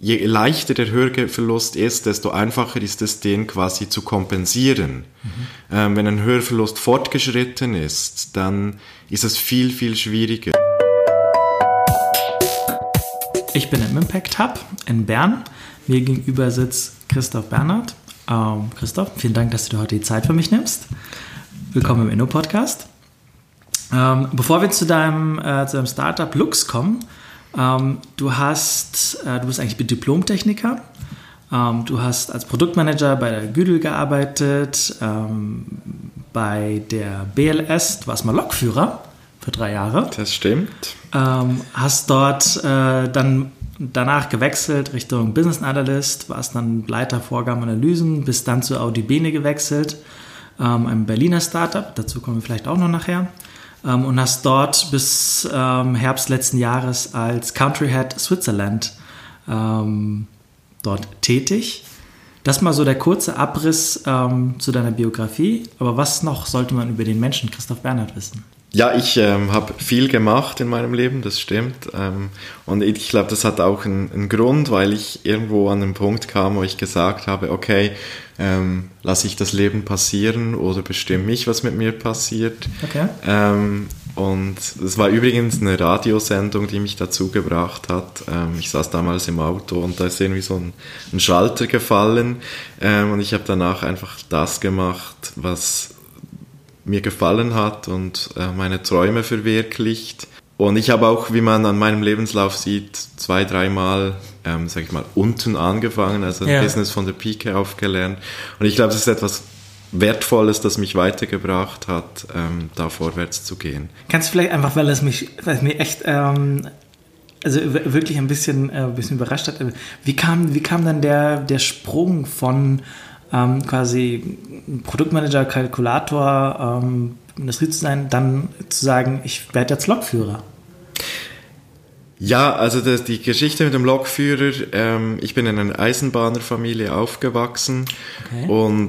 je leichter der Hörverlust ist, desto einfacher ist es, den quasi zu kompensieren. Mhm. Wenn ein Hörverlust fortgeschritten ist, dann ist es viel, viel schwieriger. Ich bin im Impact Hub in Bern. Mir gegenüber sitzt Christoph Bernhard. Christoph, vielen Dank, dass du dir heute die Zeit für mich nimmst. Willkommen im Inno-Podcast. Bevor wir zu deinem Startup Lux kommen, du bist eigentlich Diplom-Techniker. Du hast als Produktmanager bei der Güdel gearbeitet, bei der BLS, du warst mal Lokführer für 3 Jahre. Das stimmt. Hast dort dann danach gewechselt Richtung Business Analyst, warst dann Leiter Vorgabenanalysen, bist dann zu audibene gewechselt, einem Berliner Startup, dazu kommen wir vielleicht auch noch nachher. Und hast dort bis Herbst letzten Jahres als Country Head Switzerland dort tätig. Das mal so der kurze Abriss zu deiner Biografie. Aber was noch sollte man über den Menschen Christoph Bernhard wissen? Ja, ich habe viel gemacht in meinem Leben, das stimmt. Und ich glaube, das hat auch einen Grund, weil ich irgendwo an den Punkt kam, wo ich gesagt habe, okay, lasse ich das Leben passieren oder bestimme ich, was mit mir passiert. Okay. Und es war übrigens eine Radiosendung, die mich dazu gebracht hat. Ich saß damals im Auto und da ist irgendwie so ein Schalter gefallen. Und ich habe danach einfach das gemacht, was mir gefallen hat und meine Träume verwirklicht. Und ich habe auch, wie man an meinem Lebenslauf sieht, 2-3 Mal, sag ich mal, unten angefangen, also ein Business von der Pike aufgelernt. Und ich glaube, das ist etwas Wertvolles, das mich weitergebracht hat, da vorwärts zu gehen. Kannst du vielleicht einfach, weil es mich echt also wirklich ein bisschen überrascht hat, wie kam dann der Sprung von quasi Produktmanager, Kalkulator, Industrie zu sein, dann zu sagen, ich werde jetzt Lokführer? Ja, also die Geschichte mit dem Lokführer, ich bin in einer Eisenbahnerfamilie aufgewachsen. Okay. Und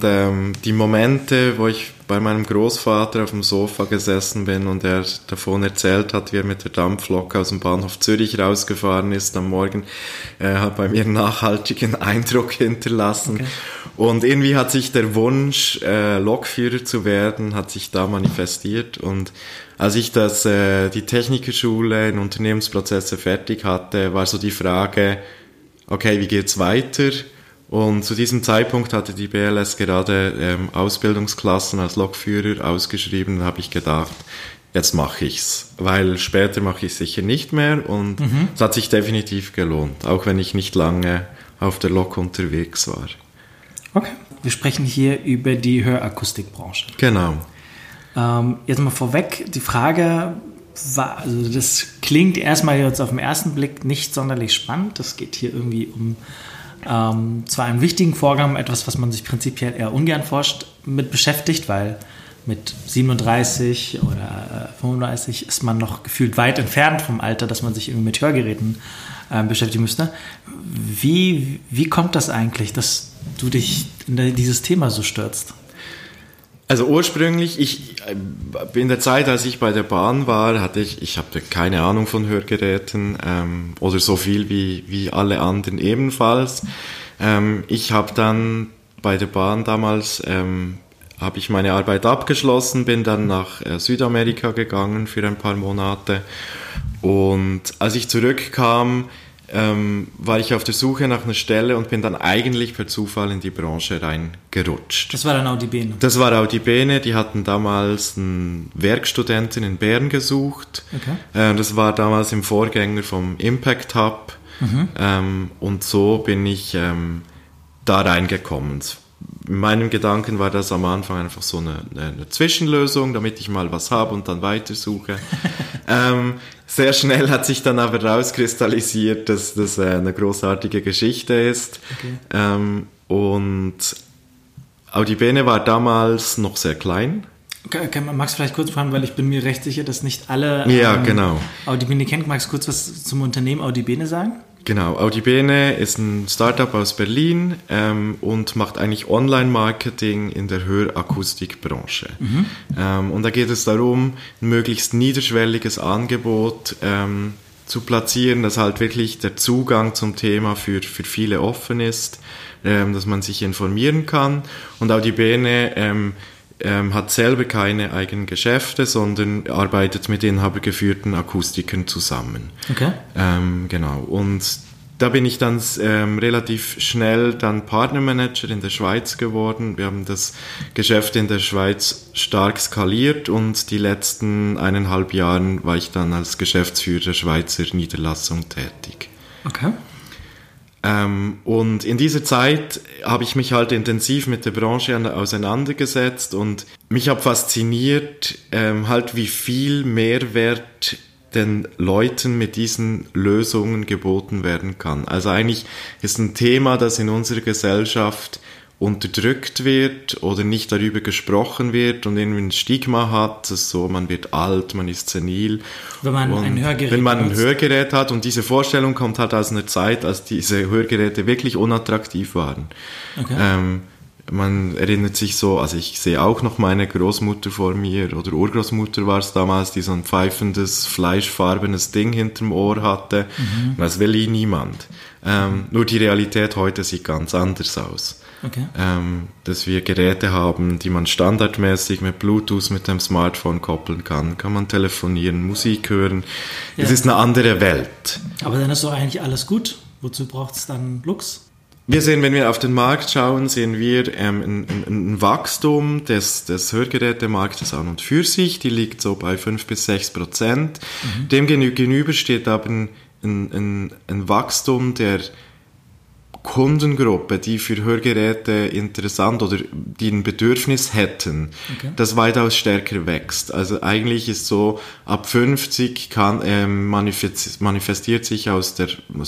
die Momente, wo ich bei meinem Großvater auf dem Sofa gesessen bin und er davon erzählt hat, wie er mit der Dampflok aus dem Bahnhof Zürich rausgefahren ist am Morgen, hat bei mir einen nachhaltigen Eindruck hinterlassen. Okay. Und irgendwie hat sich der Wunsch, Lokführer zu werden, hat sich da manifestiert. Und als ich die Technikerschule in Unternehmensprozesse fertig hatte, war so die Frage, okay, wie geht's weiter? Und zu diesem Zeitpunkt hatte die BLS gerade Ausbildungsklassen als Lokführer ausgeschrieben. Da habe ich gedacht, jetzt mache ich's, weil später mache ich es sicher nicht mehr. Und es hat sich definitiv gelohnt, auch wenn ich nicht lange auf der Lok unterwegs war. Okay, wir sprechen hier über die Hörakustikbranche. Genau. Jetzt mal vorweg die Frage. Also das klingt erstmal jetzt auf den ersten Blick nicht sonderlich spannend. Das geht hier irgendwie um zwar einen wichtigen Vorgang, etwas, was man sich prinzipiell eher ungern beschäftigt, weil mit 37 oder 35 ist man noch gefühlt weit entfernt vom Alter, dass man sich irgendwie mit Hörgeräten beschäftigen müsste. Wie kommt das eigentlich, dass du dich in dieses Thema so stürzt? Also ursprünglich, in der Zeit, als ich bei der Bahn war, ich hatte keine Ahnung von Hörgeräten oder so viel wie alle anderen ebenfalls. Ich habe dann bei der Bahn damals habe ich meine Arbeit abgeschlossen, bin dann nach Südamerika gegangen für ein paar Monate. Und als ich zurückkam, war ich auf der Suche nach einer Stelle und bin dann eigentlich per Zufall in die Branche reingerutscht. Das war dann audibene? Das war audibene. Die hatten damals einen Werkstudenten in Bern gesucht. Okay. Das war damals im Vorgänger vom Impact Hub. Und so bin ich da reingekommen. In meinem Gedanken war das am Anfang einfach so eine Zwischenlösung, damit ich mal was habe und dann weitersuche. Sehr schnell hat sich dann aber rauskristallisiert, dass das eine großartige Geschichte ist. Okay. Und audibene war damals noch sehr klein. Okay, magst du vielleicht kurz fragen, weil ich bin mir recht sicher, dass nicht alle genau. audibene kennen. Magst du kurz was zum Unternehmen audibene sagen? Genau, audibene ist ein Startup aus Berlin und macht eigentlich Online-Marketing in der Hörakustikbranche. Und da geht es darum, ein möglichst niederschwelliges Angebot zu platzieren, dass halt wirklich der Zugang zum Thema für viele offen ist, dass man sich informieren kann. Und audibene hat selber keine eigenen Geschäfte, sondern arbeitet mit inhabergeführten Akustikern zusammen. Okay. Genau. Und da bin ich dann relativ schnell dann Partnermanager in der Schweiz geworden. Wir haben das Geschäft in der Schweiz stark skaliert und die letzten 1,5 Jahren war ich dann als Geschäftsführer der Schweizer Niederlassung tätig. Okay. Und in dieser Zeit habe ich mich halt intensiv mit der Branche auseinandergesetzt und mich hat fasziniert, halt wie viel Mehrwert den Leuten mit diesen Lösungen geboten werden kann. Also eigentlich ist ein Thema, das in unserer Gesellschaft unterdrückt wird oder nicht darüber gesprochen wird und irgendwie ein Stigma hat, dass so, man wird alt, man ist senil. Wenn man ein Hörgerät hat, und diese Vorstellung kommt halt aus einer Zeit, als diese Hörgeräte wirklich unattraktiv waren. Okay. Man erinnert sich so, also ich sehe auch noch meine Großmutter vor mir oder Urgroßmutter war es damals, die so ein pfeifendes, fleischfarbenes Ding hinterm Ohr hatte. Mhm. Das will eh niemand. Nur die Realität heute sieht ganz anders aus. Okay. Dass wir Geräte haben, die man standardmäßig mit Bluetooth mit dem Smartphone koppeln kann. Kann man telefonieren, Musik hören. Ja. Es ist eine andere Welt. Aber dann ist doch eigentlich alles gut. Wozu braucht es dann Lux? Wir sehen, wenn wir auf den Markt schauen, sehen wir ein Wachstum des Hörgerätemarktes an und für sich. Die liegt so bei 5-6%. Mhm. Dem gegenüber steht aber ein Wachstum der Kundengruppe, die für Hörgeräte interessant oder die ein Bedürfnis hätten, okay, das weitaus stärker wächst. Also eigentlich ist so, ab 50 manifestiert sich aus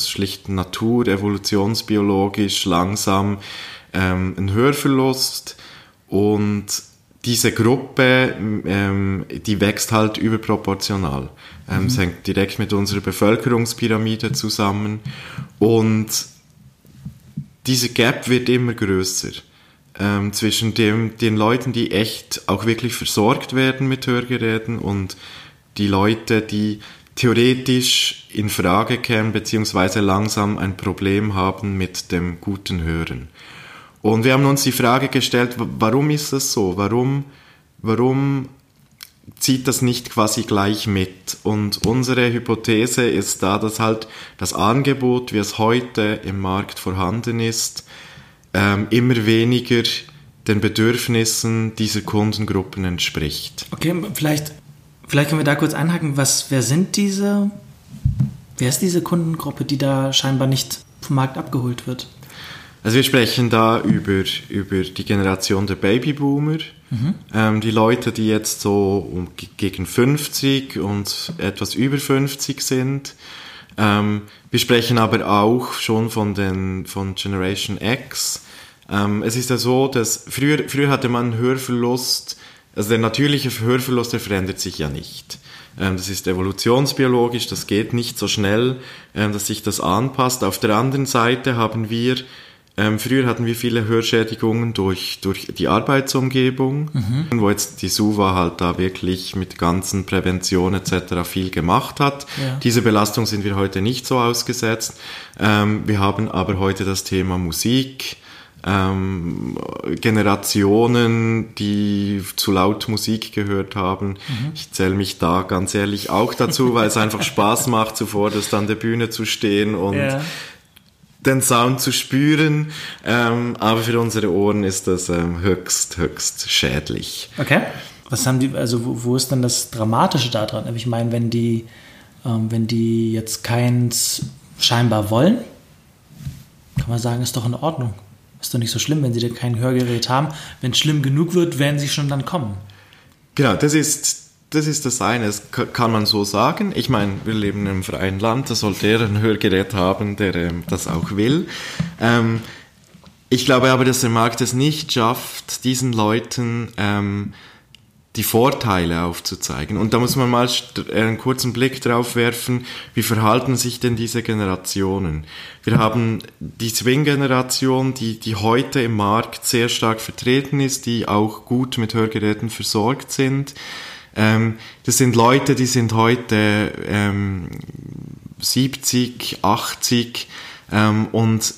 schlichten Natur, evolutionsbiologisch langsam ein Hörverlust und diese Gruppe, die wächst halt überproportional. Es hängt direkt mit unserer Bevölkerungspyramide zusammen und diese Gap wird immer grösser zwischen den Leuten, die echt auch wirklich versorgt werden mit Hörgeräten und die Leute, die theoretisch in Frage kämen beziehungsweise langsam ein Problem haben mit dem guten Hören. Und wir haben uns die Frage gestellt, warum ist das so? Warum zieht das nicht quasi gleich mit? Und unsere Hypothese ist da, dass halt das Angebot, wie es heute im Markt vorhanden ist, immer weniger den Bedürfnissen dieser Kundengruppen entspricht. Okay, vielleicht können wir da kurz einhaken. Wer ist diese Kundengruppe, die da scheinbar nicht vom Markt abgeholt wird? Also wir sprechen da über die Generation der Babyboomer, die Leute, die jetzt so gegen 50 und etwas über 50 sind. Wir sprechen aber auch schon von Generation X. Es ist ja so, dass früher hatte man einen Hörverlust, also der natürliche Hörverlust, der verändert sich ja nicht. Das ist evolutionsbiologisch, das geht nicht so schnell, dass sich das anpasst. Auf der anderen Seite haben wir früher hatten wir viele Hörschädigungen durch die Arbeitsumgebung, wo jetzt die SUVA halt da wirklich mit ganzen Prävention etc. viel gemacht hat. Ja. Diese Belastung sind wir heute nicht so ausgesetzt. Wir haben aber heute das Thema Musik, Generationen, die zu laut Musik gehört haben. Ich zähle mich da ganz ehrlich auch dazu, weil es einfach Spaß macht, zuvorderst an der Bühne zu stehen und den Sound zu spüren, aber für unsere Ohren ist das höchst schädlich. Okay. Was haben die? Also wo ist denn das Dramatische daran? Ich meine, wenn die jetzt keins scheinbar wollen, kann man sagen, ist doch in Ordnung. Ist doch nicht so schlimm, wenn sie denn kein Hörgerät haben. Wenn es schlimm genug wird, werden sie schon dann kommen. Genau, das ist das eine, das kann man so sagen. Ich meine, wir leben in einem freien Land, da sollte er ein Hörgerät haben, der das auch will. Ich glaube aber, dass der Markt es nicht schafft, diesen Leuten die Vorteile aufzuzeigen. Und da muss man mal einen kurzen Blick drauf werfen, wie verhalten sich denn diese Generationen? Wir haben die Swing-Generation, die heute im Markt sehr stark vertreten ist, die auch gut mit Hörgeräten versorgt sind. Das sind Leute, die sind heute 70, 80 und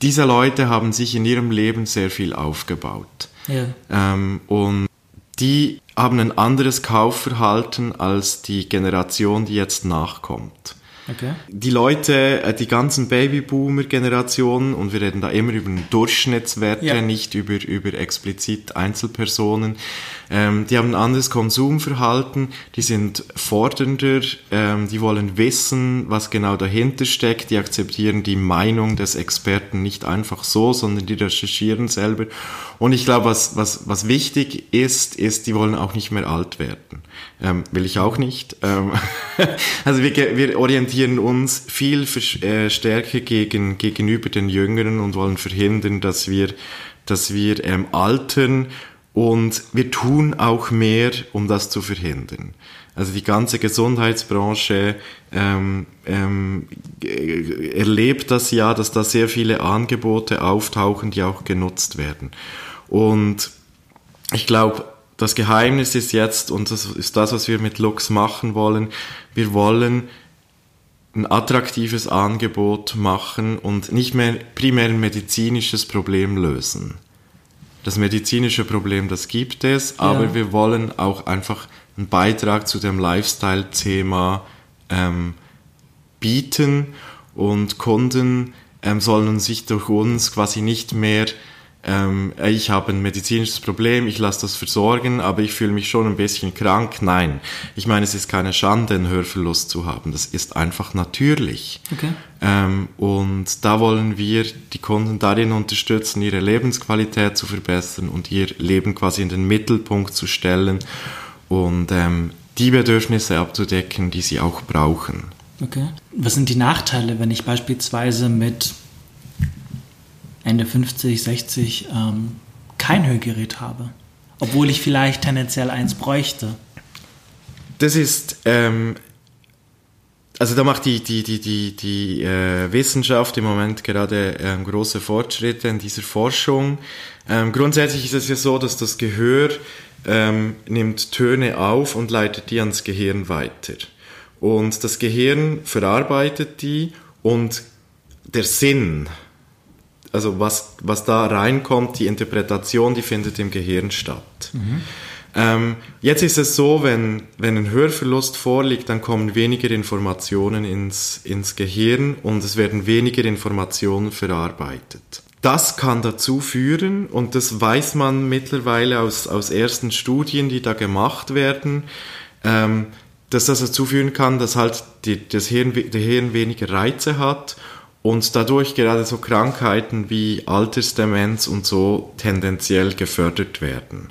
diese Leute haben sich in ihrem Leben sehr viel aufgebaut. Ja. Und die haben ein anderes Kaufverhalten als die Generation, die jetzt nachkommt. Okay. Die Leute, die ganzen Babyboomer-Generationen, und wir reden da immer über Durchschnittswerte, ja, nicht über explizit Einzelpersonen, die haben ein anderes Konsumverhalten, die sind fordernder, die wollen wissen, was genau dahinter steckt, die akzeptieren die Meinung des Experten nicht einfach so, sondern die recherchieren selber. Und ich glaube, was wichtig ist, die wollen auch nicht mehr alt werden. Will ich auch nicht. Also wir orientieren uns viel stärker gegenüber den Jüngeren und wollen verhindern, dass wir altern, und wir tun auch mehr, um das zu verhindern. Also die ganze Gesundheitsbranche erlebt das ja, dass da sehr viele Angebote auftauchen, die auch genutzt werden. Und ich glaube, das Geheimnis ist jetzt, und das ist das, was wir mit Lux machen wollen, wir wollen ein attraktives Angebot machen und nicht mehr primär ein medizinisches Problem lösen. Das medizinische Problem, das gibt es, aber ja, wir wollen auch einfach einen Beitrag zu dem Lifestyle-Thema bieten, und Kunden sollen sich durch uns quasi nicht mehr, ich habe ein medizinisches Problem, ich lasse das versorgen, aber ich fühle mich schon ein bisschen krank. Nein, ich meine, es ist keine Schande, einen Hörverlust zu haben. Das ist einfach natürlich. Okay. Und da wollen wir die Kunden darin unterstützen, ihre Lebensqualität zu verbessern und ihr Leben quasi in den Mittelpunkt zu stellen und die Bedürfnisse abzudecken, die sie auch brauchen. Okay. Was sind die Nachteile, wenn ich beispielsweise mit Ende 50, 60 kein Hörgerät habe, obwohl ich vielleicht tendenziell eins bräuchte? Das ist, also da macht die Wissenschaft im Moment gerade große Fortschritte in dieser Forschung. Grundsätzlich ist es ja so, dass das Gehör nimmt Töne auf und leitet die ans Gehirn weiter. Und das Gehirn verarbeitet die, und der Sinn, also was da reinkommt, die Interpretation, die findet im Gehirn statt. Mhm. Jetzt ist es so, wenn ein Hörverlust vorliegt, dann kommen weniger Informationen ins Gehirn und es werden weniger Informationen verarbeitet. Das kann dazu führen, und das weiß man mittlerweile aus ersten Studien, die da gemacht werden, dass das dazu führen kann, dass halt der Hirn weniger Reize hat und dadurch gerade so Krankheiten wie Altersdemenz und so tendenziell gefördert werden.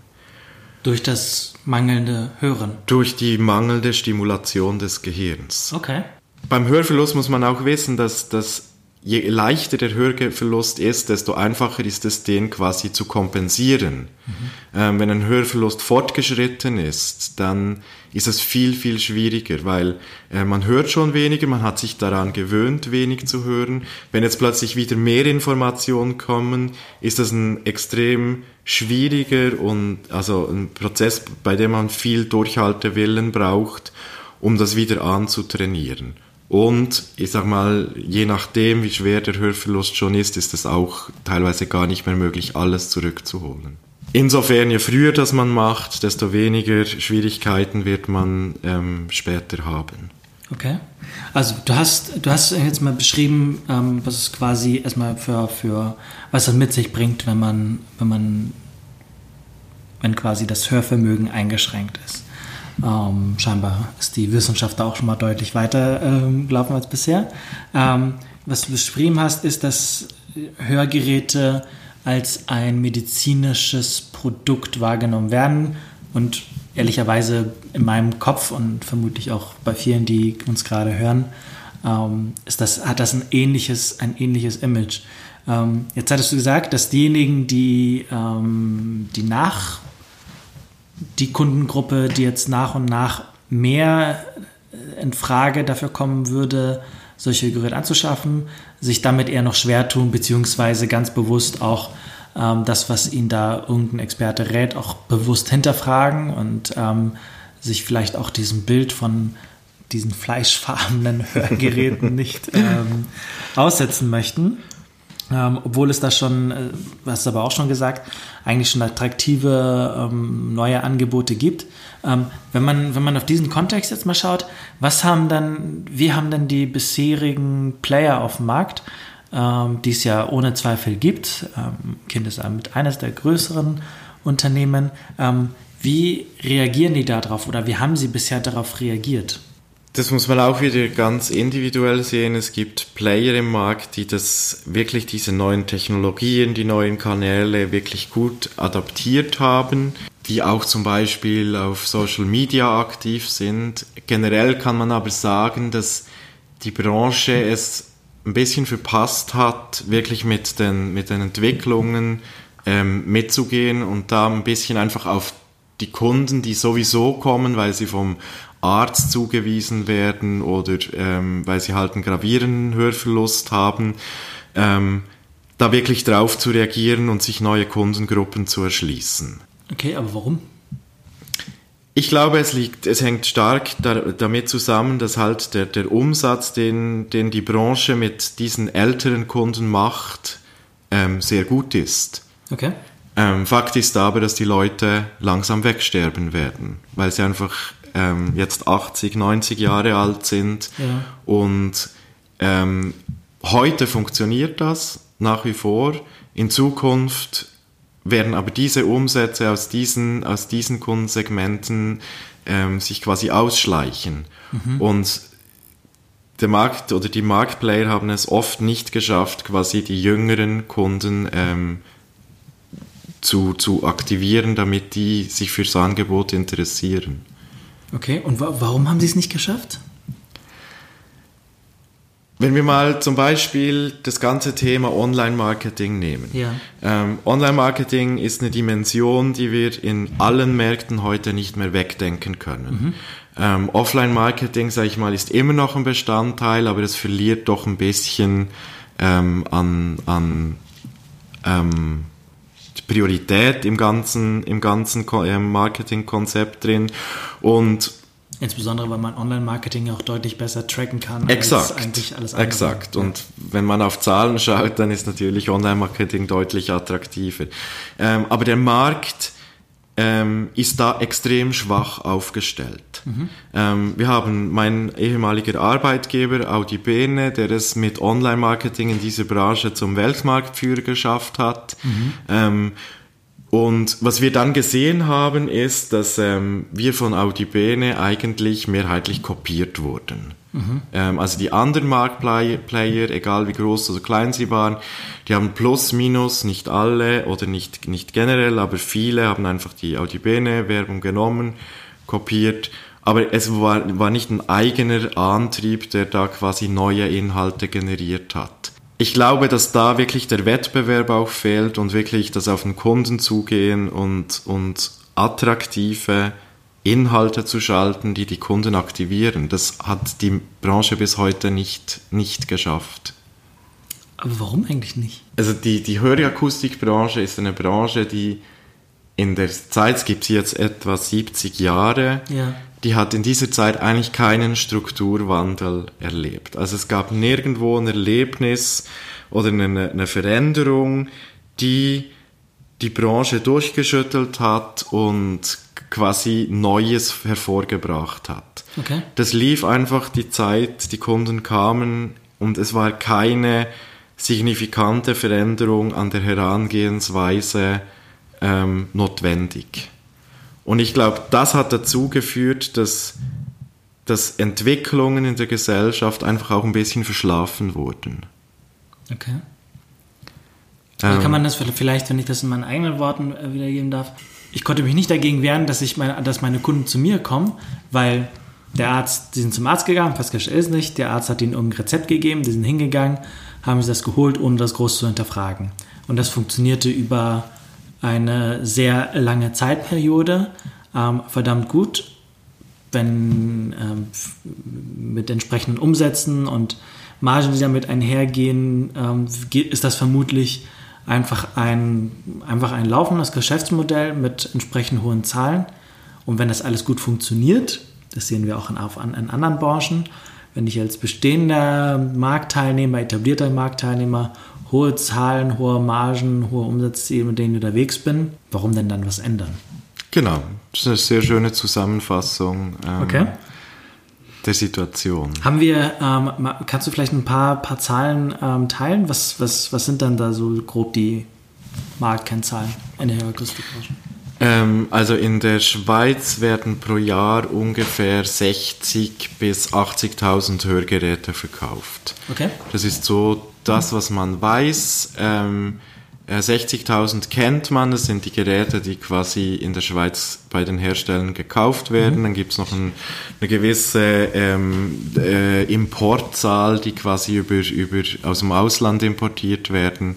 Durch das mangelnde Hören? Durch die mangelnde Stimulation des Gehirns. Okay. Beim Hörverlust muss man auch wissen, dass je leichter der Hörverlust ist, desto einfacher ist es, den quasi zu kompensieren. Mhm. Wenn ein Hörverlust fortgeschritten ist, dann ist es viel, viel schwieriger, weil man hört schon weniger, man hat sich daran gewöhnt, wenig zu hören. Wenn jetzt plötzlich wieder mehr Informationen kommen, ist das ein extrem schwieriger und also ein Prozess, bei dem man viel Durchhaltewillen braucht, um das wieder anzutrainieren. Und ich sag mal, je nachdem, wie schwer der Hörverlust schon ist es auch teilweise gar nicht mehr möglich, alles zurückzuholen. Insofern, je früher das man macht, desto weniger Schwierigkeiten wird man später haben. Okay. Also du hast jetzt mal beschrieben, was es quasi erstmal für was es mit sich bringt, wenn quasi das Hörvermögen eingeschränkt ist. Scheinbar ist die Wissenschaft da auch schon mal deutlich weiter gelaufen als bisher. Was du beschrieben hast, ist, dass Hörgeräte als ein medizinisches Produkt wahrgenommen werden, und ehrlicherweise in meinem Kopf und vermutlich auch bei vielen, die uns gerade hören, hat das ein ähnliches Image. Jetzt hattest du gesagt, dass diejenigen, die die Kundengruppe, die jetzt nach und nach mehr in Frage dafür kommen würde, solche Geräte anzuschaffen, sich damit eher noch schwer tun, beziehungsweise ganz bewusst auch das, was ihnen da irgendein Experte rät, auch bewusst hinterfragen und sich vielleicht auch diesem Bild von diesen fleischfarbenen Hörgeräten nicht aussetzen möchten. Obwohl es da schon, hast du aber auch schon gesagt, eigentlich schon attraktive neue Angebote gibt. Wenn man auf diesen Kontext jetzt mal schaut, wie haben denn die bisherigen Player auf dem Markt, die es ja ohne Zweifel gibt, Kind ist mit eines der größeren Unternehmen, wie reagieren die darauf oder wie haben sie bisher darauf reagiert? Das muss man auch wieder ganz individuell sehen. Es gibt Player im Markt, die das wirklich, diese neuen Technologien, die neuen Kanäle wirklich gut adaptiert haben, die auch zum Beispiel auf Social Media aktiv sind. Generell kann man aber sagen, dass die Branche es ein bisschen verpasst hat, wirklich mit den Entwicklungen mitzugehen und da ein bisschen einfach auf die Kunden, die sowieso kommen, weil sie vom Arzt zugewiesen werden oder weil sie halt einen gravierenden Hörverlust haben, da wirklich drauf zu reagieren und sich neue Kundengruppen zu erschließen. Okay, aber warum? Ich glaube, es hängt stark damit zusammen, dass halt der Umsatz, den die Branche mit diesen älteren Kunden macht, sehr gut ist. Okay. Fakt ist aber, dass die Leute langsam wegsterben werden, weil sie einfach jetzt 80, 90 Jahre alt sind, ja. Und heute funktioniert das nach wie vor. In Zukunft werden aber diese Umsätze aus diesen Kundensegmenten sich quasi ausschleichen. Mhm. Und der Markt oder die Marktplayer haben es oft nicht geschafft, quasi die jüngeren Kunden zu aktivieren, damit die sich für das Angebot interessieren. Okay, und warum haben sie es nicht geschafft? Wenn wir mal zum Beispiel das ganze Thema Online-Marketing nehmen. Ja. Online-Marketing ist eine Dimension, die wir in allen Märkten heute nicht mehr wegdenken können. Mhm. Offline-Marketing, sage ich mal, ist immer noch ein Bestandteil, aber das verliert doch ein bisschen an Priorität im ganzen Marketingkonzept drin. Und insbesondere, weil man Online-Marketing auch deutlich besser tracken kann, exakt, als eigentlich alles andere. Exakt. Und wenn man auf Zahlen schaut, dann ist natürlich Online-Marketing deutlich attraktiver. Aber der Markt ist da extrem schwach aufgestellt. Mhm. Wir haben mein ehemaliger Arbeitgeber, audibene, der es mit Online-Marketing in dieser Branche zum Weltmarktführer geschafft hat. Mhm. Und was wir dann gesehen haben, ist, dass wir von audibene eigentlich mehrheitlich kopiert wurden. Mhm. Also die anderen Marktplayer, egal wie groß oder klein sie waren, die haben plus, minus, nicht alle oder nicht generell, aber viele haben einfach die audibene-Werbung genommen, kopiert. Aber es war nicht ein eigener Antrieb, der da quasi neue Inhalte generiert hat. Ich glaube, dass da wirklich der Wettbewerb auch fehlt und wirklich das auf den Kunden zugehen und attraktive Inhalte zu schalten, die die Kunden aktivieren. Das hat die Branche bis heute nicht geschafft. Aber warum eigentlich nicht? Also die Hörakustikbranche ist eine Branche, die in der Zeit, es gibt sie jetzt etwa 70 Jahre, ja. Die hat in dieser Zeit eigentlich keinen Strukturwandel erlebt. Also es gab nirgendwo ein Erlebnis oder eine Veränderung, die die Branche durchgeschüttelt hat und quasi Neues hervorgebracht hat. Okay. Das lief einfach die Zeit, die Kunden kamen und es war keine signifikante Veränderung an der Herangehensweise notwendig. Und ich glaube, das hat dazu geführt, dass Entwicklungen in der Gesellschaft einfach auch ein bisschen verschlafen wurden. Okay. Also kann man das vielleicht, wenn ich das in meinen eigenen Worten wiedergeben darf, ich konnte mich nicht dagegen wehren, dass meine Kunden zu mir kommen, weil der Arzt, die sind zum Arzt gegangen, festgestellt ist nicht, der Arzt hat ihnen irgendein Rezept gegeben, die sind hingegangen, haben sie das geholt, ohne das groß zu hinterfragen. Und das funktionierte über eine sehr lange Zeitperiode, verdammt gut, wenn mit entsprechenden Umsätzen und Margen, die damit einhergehen, ist das vermutlich einfach ein laufendes Geschäftsmodell mit entsprechend hohen Zahlen. Und wenn das alles gut funktioniert, Das sehen wir auch in anderen Branchen. Wenn ich als bestehender Marktteilnehmer, etablierter Marktteilnehmer, hohe Zahlen, hohe Margen, hohe Umsatzziele, mit denen ich unterwegs bin, warum denn dann was ändern? Genau, das ist eine sehr schöne Zusammenfassung der Situation. Kannst du vielleicht ein paar Zahlen teilen? Was sind dann da so grob die Marktkennzahlen in der Akustikbranche? Also in der Schweiz werden pro Jahr ungefähr 60.000 bis 80.000 Hörgeräte verkauft. Okay. Das ist so das, was man weiß. 60.000 kennt man, das sind die Geräte, die quasi in der Schweiz bei den Herstellern gekauft werden. Dann gibt es noch eine gewisse Importzahl, die quasi über aus dem Ausland importiert werden.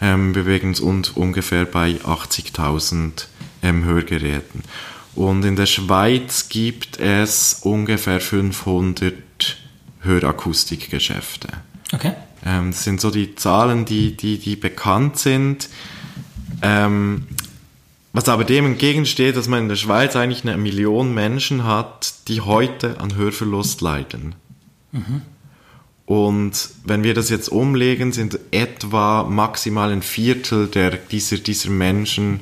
Ja. Bewegen uns ungefähr bei 80.000 Hörgeräten. Und in der Schweiz gibt es ungefähr 500 Hörakustikgeschäfte. Okay. Das sind so die Zahlen, die bekannt sind. Was aber dem entgegensteht, dass man in der Schweiz eigentlich 1 Million Menschen hat, die heute an Hörverlust leiden. Mhm. Und wenn wir das jetzt umlegen, sind etwa maximal 1/4 dieser Menschen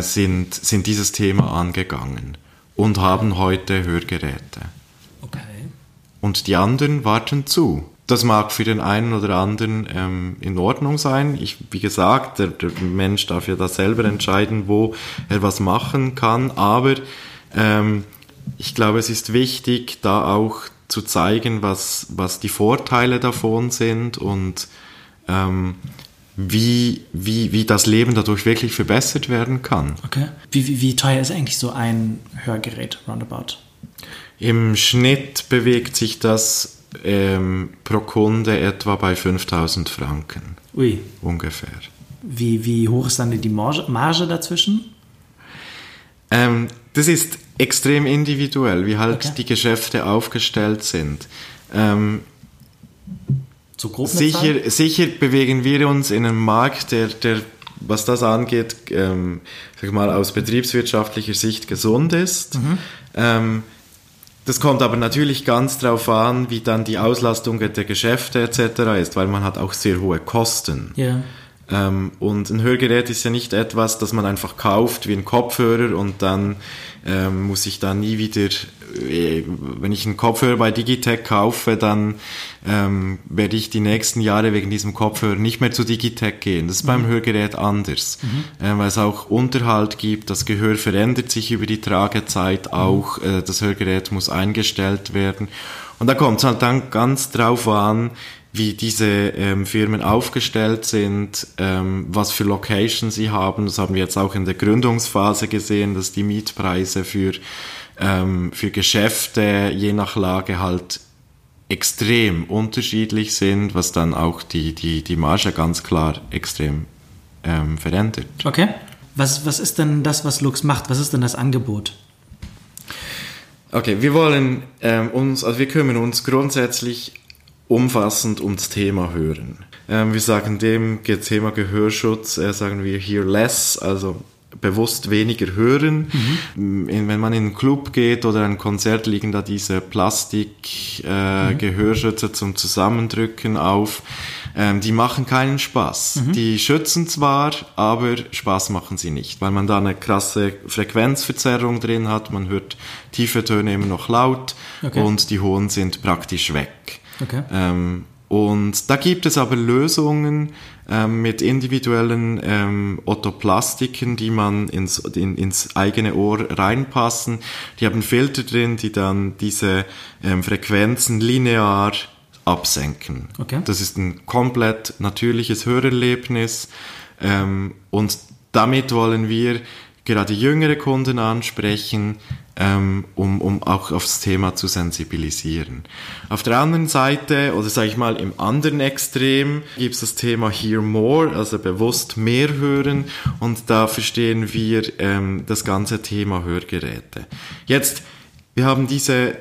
sind dieses Thema angegangen und haben heute Hörgeräte. Okay. Und die anderen warten zu. Das mag für den einen oder anderen in Ordnung sein. Wie gesagt, der Mensch darf ja da selber entscheiden, wo er was machen kann. Aber ich glaube, es ist wichtig, da auch zu zeigen, was die Vorteile davon sind und wie das Leben dadurch wirklich verbessert werden kann. Okay. Wie teuer ist eigentlich so ein Hörgerät roundabout? Im Schnitt bewegt sich das pro Kunde etwa bei 5.000 Franken. Ui. Ungefähr. Wie hoch ist dann die Marge dazwischen? Das ist extrem individuell, wie halt die Geschäfte aufgestellt sind. Zu grob sicher bewegen wir uns in einem Markt, der was das angeht, sag mal, aus betriebswirtschaftlicher Sicht gesund ist. Mhm. Das kommt aber natürlich ganz drauf an, wie dann die Auslastung der Geschäfte etc. ist, weil man hat auch sehr hohe Kosten. Yeah. Und ein Hörgerät ist ja nicht etwas, das man einfach kauft wie ein Kopfhörer und dann muss ich da nie wieder, wenn ich einen Kopfhörer bei Digitec kaufe, dann werde ich die nächsten Jahre wegen diesem Kopfhörer nicht mehr zu Digitec gehen. Das ist beim Hörgerät anders, weil es auch Unterhalt gibt, das Gehör verändert sich über die Tragezeit auch, das Hörgerät muss eingestellt werden. Und da kommt es halt dann ganz drauf an, wie diese Firmen aufgestellt sind, was für Locations sie haben. Das haben wir jetzt auch in der Gründungsphase gesehen, dass die Mietpreise für Geschäfte je nach Lage halt extrem unterschiedlich sind, was dann auch die Marge ganz klar extrem verändert. Okay. Was ist denn das, was Lux macht? Was ist denn das Angebot? Okay, wir wollen wir kümmern uns grundsätzlich umfassend ums Thema Hören. Wir sagen dem Thema Gehörschutz, sagen wir Hear Less, also bewusst weniger hören. Mhm. Wenn man in einen Club geht oder ein Konzert, liegen da diese Plastik-Gehörschützer zum Zusammendrücken auf. Die machen keinen Spaß. Mhm. Die schützen zwar, aber Spaß machen sie nicht, weil man da eine krasse Frequenzverzerrung drin hat. Man hört tiefe Töne immer noch laut und die hohen sind praktisch weg. Okay. Und da gibt es aber Lösungen mit individuellen Otoplastiken, die man ins eigene Ohr reinpassen. Die haben Filter drin, die dann diese Frequenzen linear absenken. Okay. Das ist ein komplett natürliches Hörerlebnis. Und damit wollen wir gerade jüngere Kunden ansprechen, um auch aufs Thema zu sensibilisieren. Auf der anderen Seite, oder sage ich mal im anderen Extrem, gibt es das Thema Hear More, also bewusst mehr hören, und da verstehen wir das ganze Thema Hörgeräte. Jetzt, wir haben diese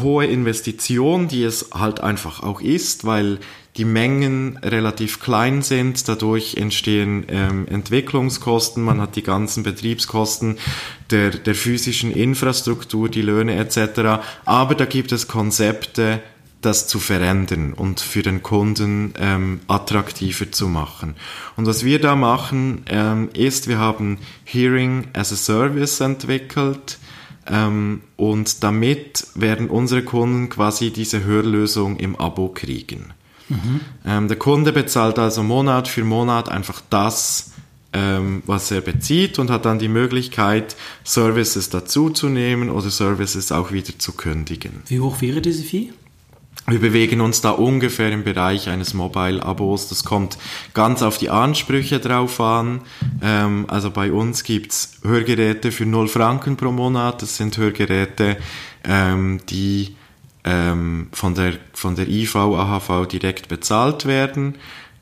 hohe Investition, die es halt einfach auch ist, weil die Mengen relativ klein sind, dadurch entstehen Entwicklungskosten, man hat die ganzen Betriebskosten der physischen Infrastruktur, die Löhne etc., aber da gibt es Konzepte, das zu verändern und für den Kunden attraktiver zu machen. Und was wir da machen, ist, wir haben Hearing as a Service entwickelt, und damit werden unsere Kunden quasi diese Hörlösung im Abo kriegen. Mhm. Der Kunde bezahlt also Monat für Monat einfach das, was er bezieht, und hat dann die Möglichkeit, Services dazuzunehmen oder Services auch wieder zu kündigen. Wie hoch wäre diese Fee? Wir bewegen uns da ungefähr im Bereich eines Mobile-Abos. Das kommt ganz auf die Ansprüche drauf an. Also bei uns gibt's Hörgeräte für 0 Franken pro Monat. Das sind Hörgeräte, die von der IV, AHV direkt bezahlt werden.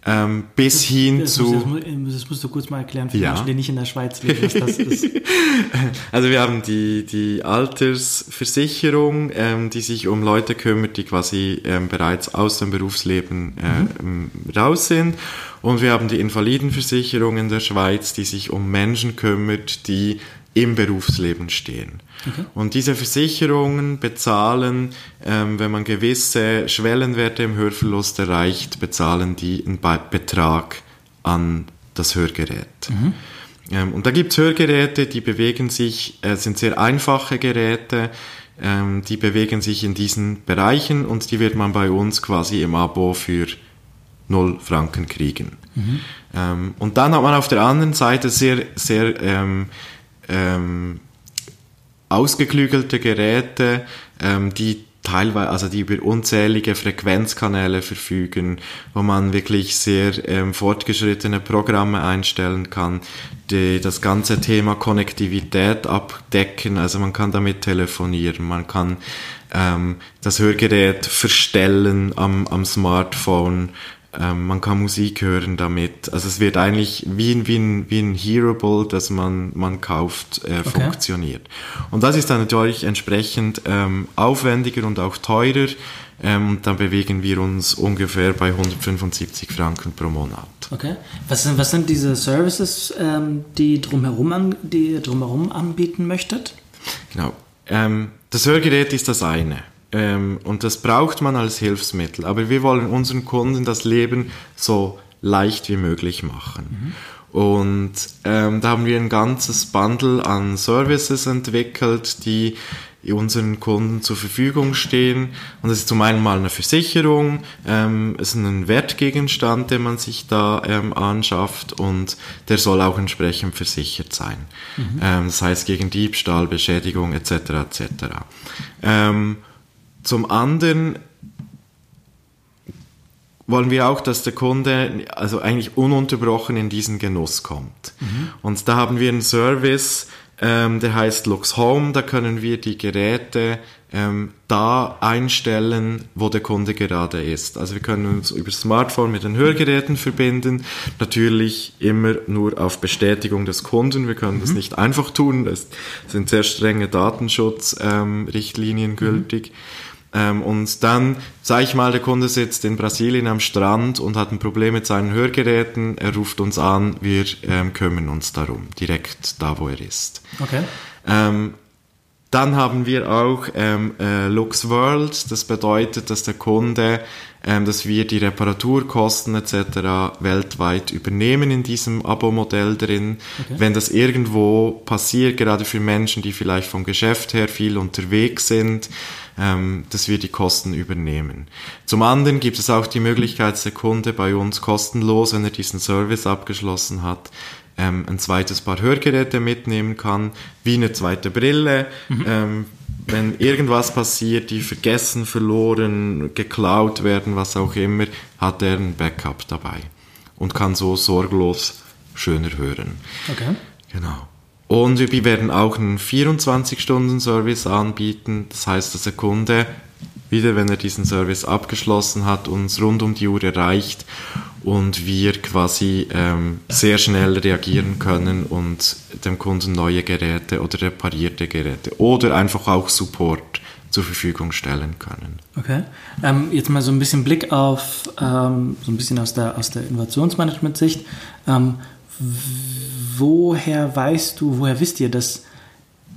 Das musst du kurz mal erklären für Menschen, die nicht in der Schweiz leben, was das ist. Also wir haben die Altersversicherung, die sich um Leute kümmert, die quasi bereits aus dem Berufsleben raus sind. Und wir haben die Invalidenversicherung in der Schweiz, die sich um Menschen kümmert, die im Berufsleben stehen. Okay. Und diese Versicherungen bezahlen, wenn man gewisse Schwellenwerte im Hörverlust erreicht, bezahlen die einen Betrag an das Hörgerät. Mhm. Und da gibt es Hörgeräte, die bewegen sich, sind sehr einfache Geräte, die bewegen sich in diesen Bereichen, und die wird man bei uns quasi im Abo für 0 Franken kriegen. Mhm. Und dann hat man auf der anderen Seite sehr, sehr ausgeklügelte Geräte, die teilweise, also die über unzählige Frequenzkanäle verfügen, wo man wirklich sehr fortgeschrittene Programme einstellen kann, die das ganze Thema Konnektivität abdecken. Also man kann damit telefonieren, man kann das Hörgerät verstellen am Smartphone, man kann Musik hören damit. Also es wird eigentlich wie ein Hearable, das man kauft, funktioniert. Und das ist dann natürlich entsprechend aufwendiger und auch teurer. Und dann bewegen wir uns ungefähr bei 175 Franken pro Monat. Okay. Was sind diese Services, die ihr drumherum anbieten möchtet? Genau. Das Hörgerät ist das eine. Und das braucht man als Hilfsmittel. Aber wir wollen unseren Kunden das Leben so leicht wie möglich machen. Mhm. Und da haben wir ein ganzes Bundle an Services entwickelt, die unseren Kunden zur Verfügung stehen. Und das ist zum einen mal eine Versicherung, es ist ein Wertgegenstand, den man sich da anschafft, und der soll auch entsprechend versichert sein. Mhm. Das heißt gegen Diebstahl, Beschädigung etc. etc. Zum anderen wollen wir auch, dass der Kunde also eigentlich ununterbrochen in diesen Genuss kommt. Mhm. Und da haben wir einen Service, der heißt Lux Home. Da können wir die Geräte da einstellen, wo der Kunde gerade ist. Also wir können uns über das Smartphone mit den Hörgeräten verbinden. Natürlich immer nur auf Bestätigung des Kunden. Wir können das nicht einfach tun. Es sind sehr strenge Datenschutzrichtlinien gültig. Und dann, sag ich mal, der Kunde sitzt in Brasilien am Strand und hat ein Problem mit seinen Hörgeräten. Er ruft uns an, wir kümmern uns darum, direkt da, wo er ist. Okay. Dann haben wir auch Lux World. Das bedeutet, dass der Kunde, dass wir die Reparaturkosten etc. weltweit übernehmen in diesem Abo-Modell drin. Okay. Wenn das irgendwo passiert, gerade für Menschen, die vielleicht vom Geschäft her viel unterwegs sind, dass wir die Kosten übernehmen. Zum anderen gibt es auch die Möglichkeit, dass der Kunde bei uns kostenlos, wenn er diesen Service abgeschlossen hat, ein zweites Paar Hörgeräte mitnehmen kann, wie eine zweite Brille. Mhm. Wenn irgendwas passiert, die vergessen, verloren, geklaut werden, was auch immer, hat er ein Backup dabei und kann so sorglos schöner hören. Okay. Genau. Und wir werden auch einen 24-Stunden-Service anbieten. Das heißt, dass der Kunde wieder, wenn er diesen Service abgeschlossen hat, uns rund um die Uhr erreicht und wir quasi sehr schnell reagieren können und dem Kunden neue Geräte oder reparierte Geräte oder einfach auch Support zur Verfügung stellen können. Okay. Jetzt mal so ein bisschen Blick auf, so ein bisschen aus der Innovationsmanagement-Sicht. Woher wisst ihr, dass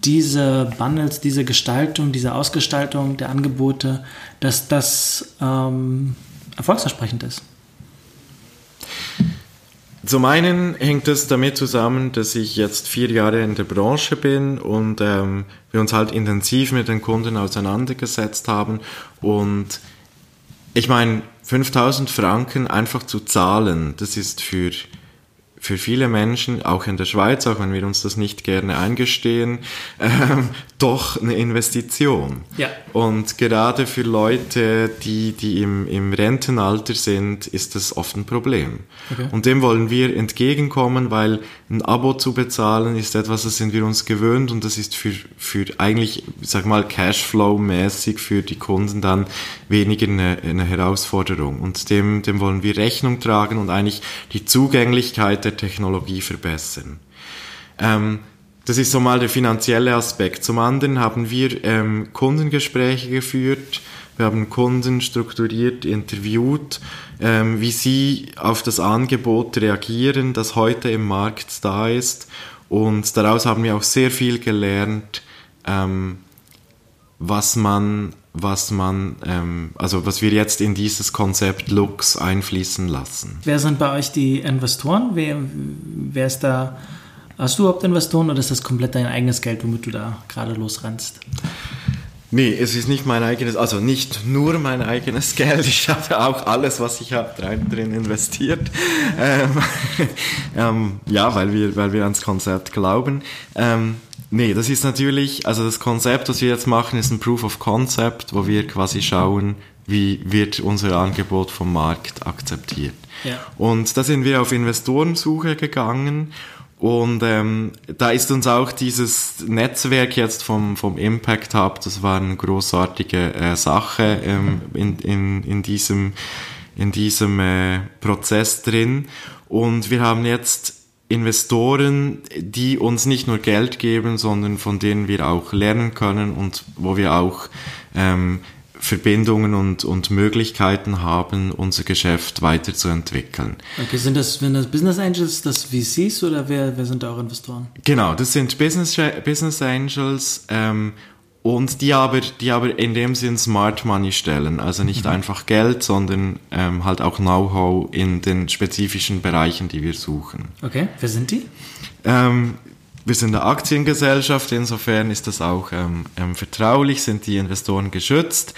diese Bundles, diese Gestaltung, diese Ausgestaltung der Angebote, dass das erfolgsversprechend ist? Zum einen hängt es damit zusammen, dass ich jetzt 4 Jahre in der Branche bin und wir uns halt intensiv mit den Kunden auseinandergesetzt haben. Und ich meine, 5.000 Franken einfach zu zahlen, das ist für viele Menschen, auch in der Schweiz, auch wenn wir uns das nicht gerne eingestehen, doch eine Investition. Ja. Und gerade für Leute, die im Rentenalter sind, ist das oft ein Problem. Okay. Und dem wollen wir entgegenkommen, weil ein Abo zu bezahlen ist etwas, das sind wir uns gewöhnt, und das ist für eigentlich, sag mal, Cashflow-mäßig für die Kunden dann weniger eine Herausforderung. Und dem wollen wir Rechnung tragen und eigentlich die Zugänglichkeit der Technologie verbessern. Das ist so mal der finanzielle Aspekt. Zum anderen haben wir Kundengespräche geführt, wir haben Kunden strukturiert interviewt, wie sie auf das Angebot reagieren, das heute im Markt da ist, und daraus haben wir auch sehr viel gelernt, was wir jetzt in dieses Konzept Lux einfließen lassen. Wer sind bei euch die Investoren? Wer ist da? Hast du überhaupt Investoren, oder ist das komplett dein eigenes Geld, womit du da gerade losrennst? Nee, es ist nicht mein eigenes, also nicht nur mein eigenes Geld. Ich habe auch alles, was ich habe, drin investiert. Ja, weil wir ans Konzept glauben. Nee, das ist natürlich, also das Konzept, das wir jetzt machen, ist ein Proof of Concept, wo wir quasi schauen, wie wird unser Angebot vom Markt akzeptiert. Ja. Und da sind wir auf Investorensuche gegangen, und da ist uns auch dieses Netzwerk jetzt vom Impact Hub, das war eine großartige Sache in diesem Prozess drin, und wir haben jetzt Investoren, die uns nicht nur Geld geben, sondern von denen wir auch lernen können und wo wir auch Verbindungen und Möglichkeiten haben, unser Geschäft weiterzuentwicken. Okay, sind das Business Angels, das VCs, oder wer sind da auch Investoren? Genau, das sind Business Angels, und die aber in dem Sinn Smart Money stellen, also nicht einfach Geld, sondern halt auch Know-how in den spezifischen Bereichen, die wir suchen. Okay, wer sind die? Wir sind eine Aktiengesellschaft, insofern ist das auch vertraulich, sind die Investoren geschützt.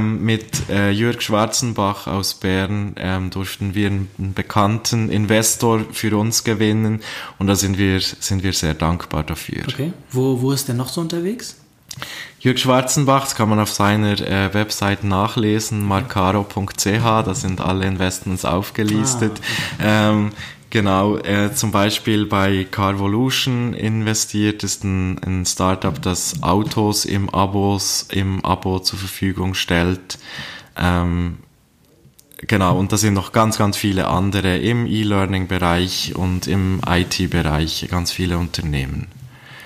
Mit Jürg Schwarzenbach aus Bern durften wir einen bekannten Investor für uns gewinnen, und da sind wir sehr dankbar dafür. Okay, wo ist der noch so unterwegs? Jürg Schwarzenbach, das kann man auf seiner Website nachlesen, marcaro.ch, da sind alle Investments aufgelistet. Genau, zum Beispiel bei Carvolution investiert, ist ein Startup, das Autos im Abo zur Verfügung stellt. Genau, und da sind noch ganz, ganz viele andere im E-Learning-Bereich und im IT-Bereich, ganz viele Unternehmen.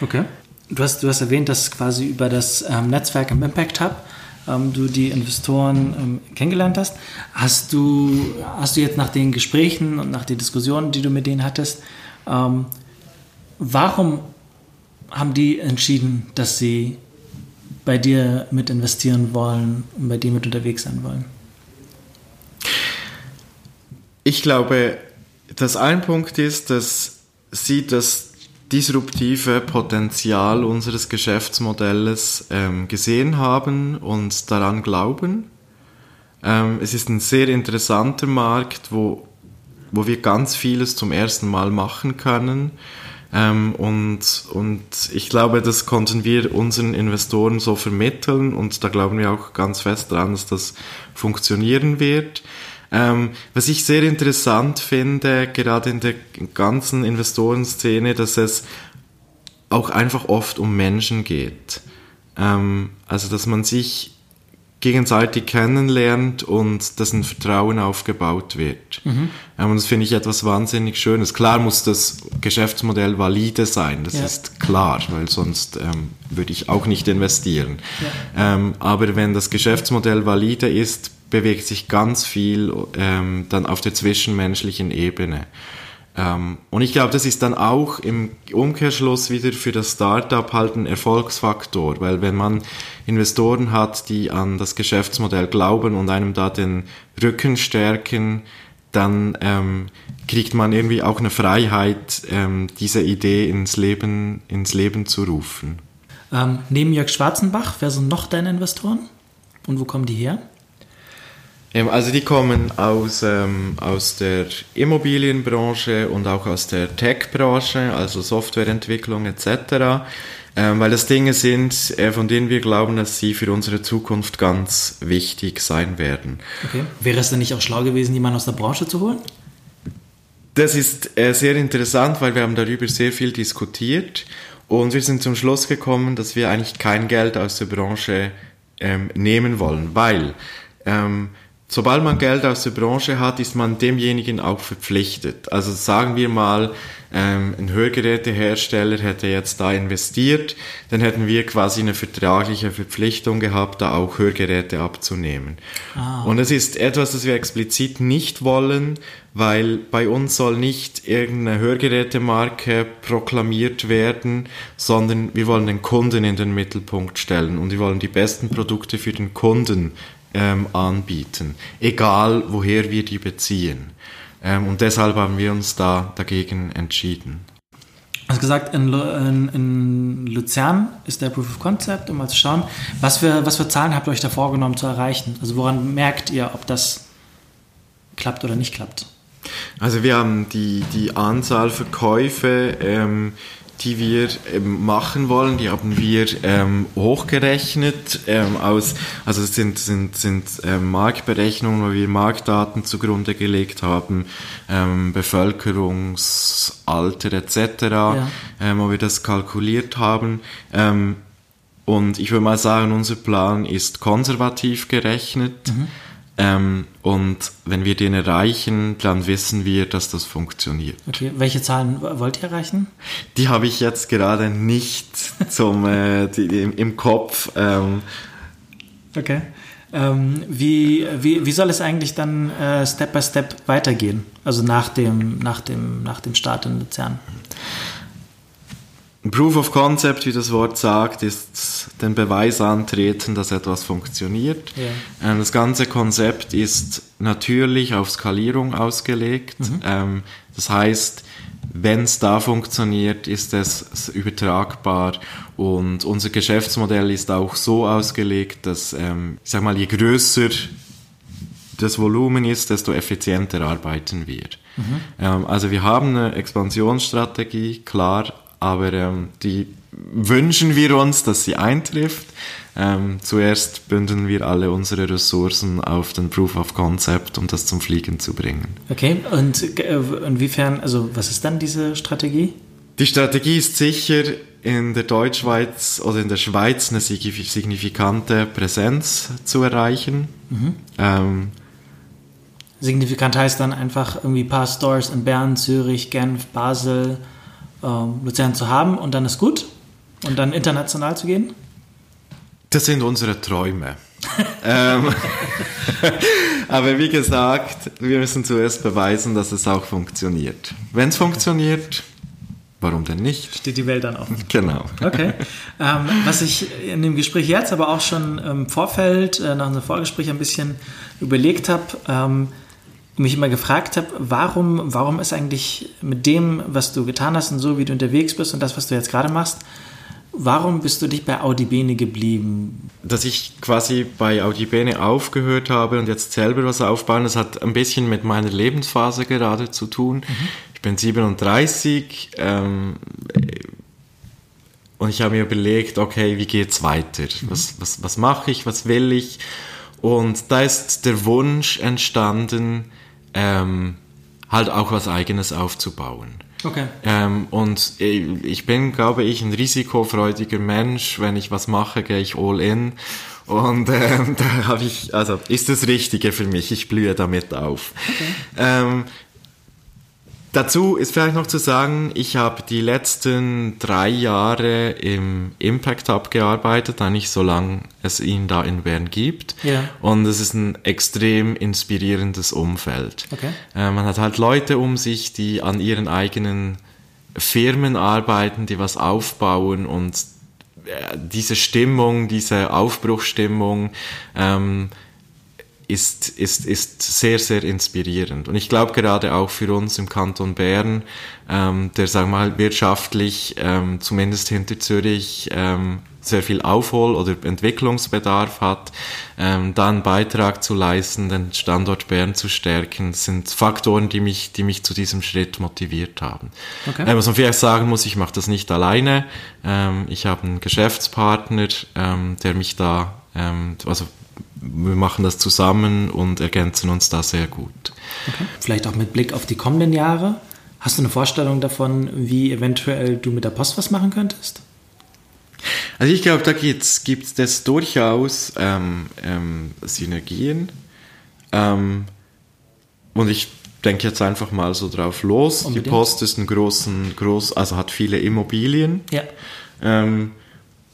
Okay. Du hast erwähnt, dass quasi über das Netzwerk im Impact Hub du die Investoren kennengelernt hast. Hast du jetzt nach den Gesprächen und nach den Diskussionen, die du mit denen hattest, warum haben die entschieden, dass sie bei dir mit investieren wollen und bei dir mit unterwegs sein wollen? Ich glaube, dass ein Punkt ist, dass sie das disruptive Potenzial unseres Geschäftsmodells gesehen haben und daran glauben. Es ist ein sehr interessanter Markt, wo wir ganz vieles zum ersten Mal machen können. Und ich glaube, das konnten wir unseren Investoren so vermitteln, und da glauben wir auch ganz fest dran, dass das funktionieren wird. Was ich sehr interessant finde, gerade in der ganzen Investorenszene, dass es auch einfach oft um Menschen geht. Also, dass man sich gegenseitig kennenlernt und dass ein Vertrauen aufgebaut wird. Mhm. Und das finde ich etwas wahnsinnig Schönes. Klar muss das Geschäftsmodell valide sein, das ist klar, weil sonst würde ich auch nicht investieren. Ja. Aber wenn das Geschäftsmodell valide ist, bewegt sich ganz viel dann auf der zwischenmenschlichen Ebene. Und ich glaube, das ist dann auch im Umkehrschluss wieder für das Startup halt ein Erfolgsfaktor, weil wenn man Investoren hat, die an das Geschäftsmodell glauben und einem da den Rücken stärken, dann kriegt man irgendwie auch eine Freiheit, diese Idee ins Leben zu rufen. Neben Jürg Schwarzenbach, wer sind noch deine Investoren und wo kommen die her? Also die kommen aus der Immobilienbranche und auch aus der Tech-Branche, also Softwareentwicklung etc., weil das Dinge sind, von denen wir glauben, dass sie für unsere Zukunft ganz wichtig sein werden. Okay. Wäre es denn nicht auch schlau gewesen, jemanden aus der Branche zu holen? Das ist sehr interessant, weil wir haben darüber sehr viel diskutiert und wir sind zum Schluss gekommen, dass wir eigentlich kein Geld aus der Branche nehmen wollen, weil... sobald man Geld aus der Branche hat, ist man demjenigen auch verpflichtet. Also sagen wir mal, ein Hörgerätehersteller hätte jetzt da investiert, dann hätten wir quasi eine vertragliche Verpflichtung gehabt, da auch Hörgeräte abzunehmen. Ah. Und es ist etwas, das wir explizit nicht wollen, weil bei uns soll nicht irgendeine Hörgerätemarke proklamiert werden, sondern wir wollen den Kunden in den Mittelpunkt stellen und wir wollen die besten Produkte für den Kunden anbieten, egal woher wir die beziehen. Und deshalb haben wir uns da dagegen entschieden. Du hast gesagt, in Luzern ist der Proof of Concept, um mal zu schauen, was für Zahlen habt ihr euch da vorgenommen zu erreichen? Also woran merkt ihr, ob das klappt oder nicht klappt? Also wir haben die Anzahl Verkäufe, die wir machen wollen, die haben wir hochgerechnet. Also es sind Marktberechnungen, wo wir Marktdaten zugrunde gelegt haben, Bevölkerungsalter etc., ja. Wo wir das kalkuliert haben. Und ich würde mal sagen, unser Plan ist konservativ gerechnet. Mhm. Und wenn wir den erreichen, dann wissen wir, dass das funktioniert. Okay, welche Zahlen wollt ihr erreichen? Die habe ich jetzt gerade nicht im Kopf. Okay. Wie soll es eigentlich dann Step by Step weitergehen? Also nach dem Start in Luzern? Proof of Concept, wie das Wort sagt, ist den Beweis antreten, dass etwas funktioniert. Yeah. Das ganze Konzept ist natürlich auf Skalierung ausgelegt. Mhm. Das heißt, wenn es da funktioniert, ist es übertragbar. Und unser Geschäftsmodell ist auch so ausgelegt, dass, ich sag mal, je größer das Volumen ist, desto effizienter arbeiten wir. Mhm. Also wir haben eine Expansionsstrategie, klar, aber die wünschen wir uns, dass sie eintrifft. Zuerst bündeln wir alle unsere Ressourcen auf den Proof of Concept, um das zum Fliegen zu bringen. Okay, und inwiefern, also was ist dann diese Strategie? Die Strategie ist sicher, in der Deutschschweiz oder in der Schweiz eine signifikante Präsenz zu erreichen. Mhm. Signifikant heißt dann einfach irgendwie ein paar Stores in Bern, Zürich, Genf, Basel... Luzern zu haben und dann ist gut und dann international zu gehen? Das sind unsere Träume. Aber wie gesagt, wir müssen zuerst beweisen, dass es auch funktioniert. Wenn es funktioniert, warum denn nicht? Steht die Welt dann offen. Genau. Okay. Was ich in dem Gespräch jetzt, aber auch schon im Vorfeld, nach unserem Vorgespräch ein bisschen überlegt habe, mich immer gefragt habe, warum ist eigentlich mit dem, was du getan hast und so, wie du unterwegs bist und das, was du jetzt gerade machst, warum bist du dich bei audibene geblieben? Dass ich quasi bei audibene aufgehört habe und jetzt selber was aufbauen, das hat ein bisschen mit meiner Lebensphase gerade zu tun. Mhm. Ich bin 37 und ich habe mir überlegt, okay, wie geht's weiter? Mhm. Was mache ich? Was will ich? Und da ist der Wunsch entstanden, halt auch was Eigenes aufzubauen. Okay. Und ich bin, glaube ich, ein risikofreudiger Mensch. Wenn ich was mache, gehe ich all in. Und da habe ich, also ist das Richtige für mich. Ich blühe damit auf. Okay. Dazu ist vielleicht noch zu sagen, ich habe die letzten 3 Jahre im Impact Hub gearbeitet, eigentlich so lange es ihn da in Bern gibt. Yeah. Und es ist ein extrem inspirierendes Umfeld. Okay. Man hat halt Leute um sich, die an ihren eigenen Firmen arbeiten, die was aufbauen, und diese Stimmung, diese Aufbruchsstimmung ist sehr, sehr inspirierend. Und ich glaube, gerade auch für uns im Kanton Bern, der, sagen wir mal, wirtschaftlich, zumindest hinter Zürich, sehr viel Aufhol- oder Entwicklungsbedarf hat, da einen Beitrag zu leisten, den Standort Bern zu stärken, sind Faktoren, die mich zu diesem Schritt motiviert haben. Okay. Was man vielleicht sagen muss, ich mache das nicht alleine. Ich habe einen Geschäftspartner, der mich da, wir machen das zusammen und ergänzen uns da sehr gut. Okay. Vielleicht auch mit Blick auf die kommenden Jahre. Hast du eine Vorstellung davon, wie eventuell du mit der Post was machen könntest? Also ich glaube, da gibt es durchaus Synergien. Und ich denke jetzt einfach mal so drauf los. Unbedingt. Die Post ist hat viele Immobilien, ja.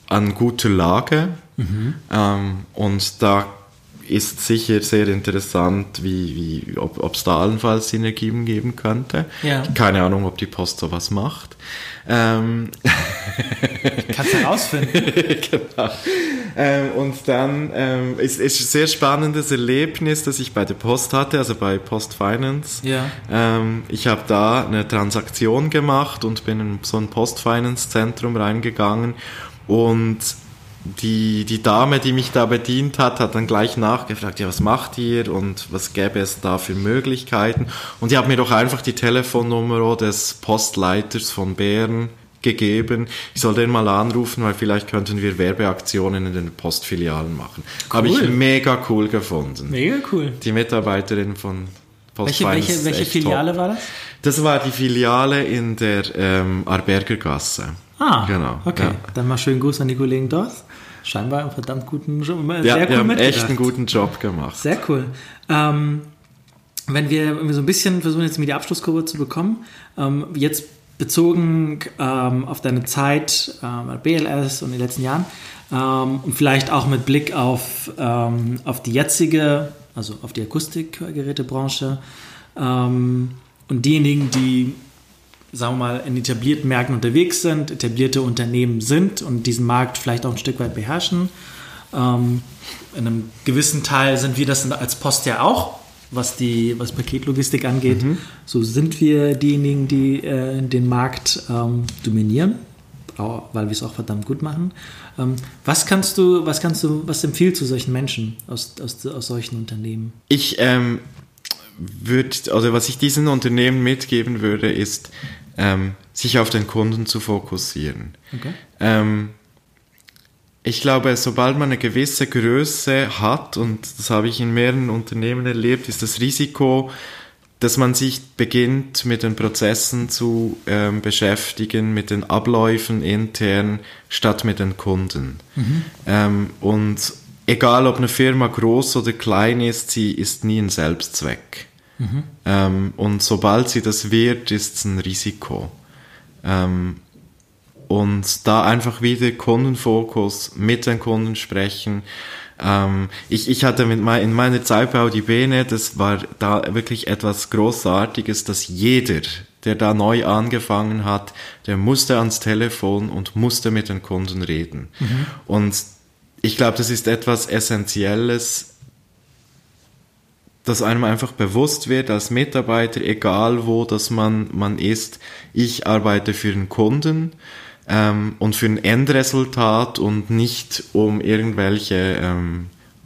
An guter Lage. Mhm. Und da ist sicher sehr interessant, ob es da allenfalls Synergien geben könnte. Ja. Keine Ahnung, ob die Post sowas macht. Kannst du herausfinden. Genau. Und dann ist ein sehr spannendes Erlebnis, das ich bei der Post hatte, also bei PostFinance. Ja. Ich habe da eine Transaktion gemacht und bin in so ein PostFinance-Zentrum reingegangen, und die Dame, die mich da bedient hat, hat dann gleich nachgefragt, ja, was macht ihr und was gäbe es da für Möglichkeiten? Und die hat mir doch einfach die Telefonnummer des Postleiters von Bern gegeben. Ich soll den mal anrufen, weil vielleicht könnten wir Werbeaktionen in den Postfilialen machen. Cool. Habe ich mega cool gefunden. Mega cool. Die Mitarbeiterin von PostFinance ist echt top. Welche Filiale war das? Das war die Filiale in der Arbergergasse. Ah, genau. Okay. Ja. Dann mal schönen Gruß an die Kollegen dort. Scheinbar einen verdammt guten Job. Die haben echt einen guten Job gemacht. Sehr cool. Wenn wir so ein bisschen versuchen, jetzt mit die Abschlusskurve zu bekommen, jetzt bezogen auf deine Zeit bei BLS und in den letzten Jahren, und vielleicht auch mit Blick auf die jetzige, also auf die Akustikgerätebranche, und diejenigen, die, sagen wir mal, in etablierten Märkten unterwegs sind, etablierte Unternehmen sind und diesen Markt vielleicht auch ein Stück weit beherrschen. In einem gewissen Teil sind wir das als Post ja auch, was Paketlogistik angeht. Mhm. So sind wir diejenigen, die den Markt dominieren, weil wir es auch verdammt gut machen. Was empfiehlst du solchen Menschen aus solchen Unternehmen? Was ich diesen Unternehmen mitgeben würde, ist, sich auf den Kunden zu fokussieren. Okay. Ich glaube, sobald man eine gewisse Größe hat, und das habe ich in mehreren Unternehmen erlebt, ist das Risiko, dass man sich beginnt, mit den Prozessen zu beschäftigen, mit den Abläufen intern, statt mit den Kunden. Mhm. Und egal, ob eine Firma groß oder klein ist, sie ist nie ein Selbstzweck. Mhm. Und sobald sie das wird, ist es ein Risiko. Und da einfach wieder Kundenfokus, mit den Kunden sprechen. Ich hatte in meiner Zeit bei audibene, das war da wirklich etwas Großartiges, dass jeder, der da neu angefangen hat, der musste ans Telefon und musste mit den Kunden reden. Mhm. Und ich glaube, das ist etwas Essentielles, dass einem einfach bewusst wird als Mitarbeiter, egal wo, dass man ist, ich arbeite für den Kunden und für ein Endresultat und nicht um irgendwelche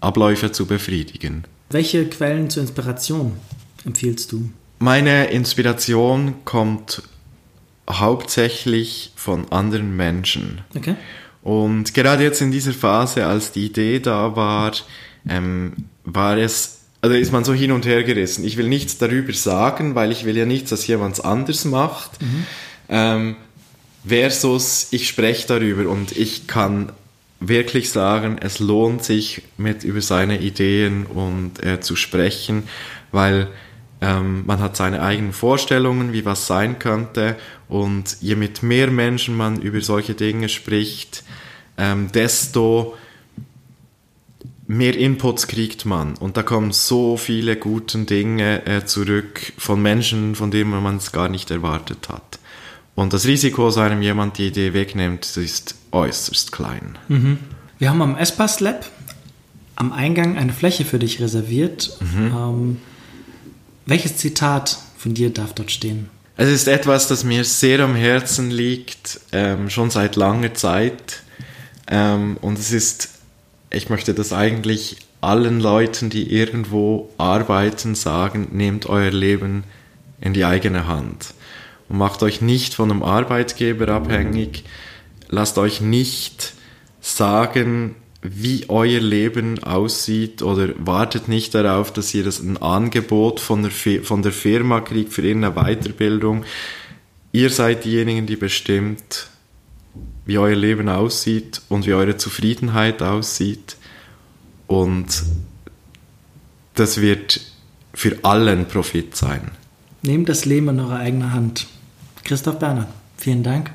Abläufe zu befriedigen. Welche Quellen zur Inspiration empfiehlst du? Meine Inspiration kommt hauptsächlich von anderen Menschen. Okay. Und gerade jetzt in dieser Phase, als die Idee da war, ist man so hin und her gerissen. Ich will nichts darüber sagen, weil ich will ja nichts, dass jemand anders macht, versus ich spreche darüber, und ich kann wirklich sagen, es lohnt sich, über seine Ideen zu sprechen, weil Man hat seine eigenen Vorstellungen, wie was sein könnte, und je mit mehr Menschen man über solche Dinge spricht, desto mehr Inputs kriegt man, und da kommen so viele gute Dinge zurück von Menschen, von denen man es gar nicht erwartet hat. Und das Risiko, dass einem jemand die Idee wegnimmt, ist äußerst klein. Mhm. Wir haben am Espas-Lab am Eingang eine Fläche für dich reserviert. Mhm. Welches Zitat von dir darf dort stehen? Es ist etwas, das mir sehr am Herzen liegt, schon seit langer Zeit. Und es ist, ich möchte das eigentlich allen Leuten, die irgendwo arbeiten, sagen: Nehmt euer Leben in die eigene Hand und macht euch nicht von einem Arbeitgeber abhängig. Lasst euch nicht sagen, wie euer Leben aussieht, oder wartet nicht darauf, dass ihr das ein Angebot von der Firma kriegt für irgendeine Weiterbildung. Ihr seid diejenigen, die bestimmt, wie euer Leben aussieht und wie eure Zufriedenheit aussieht. Und das wird für alle ein Profit sein. Nehmt das Leben in eure eigene Hand. Christoph Bernhard, vielen Dank.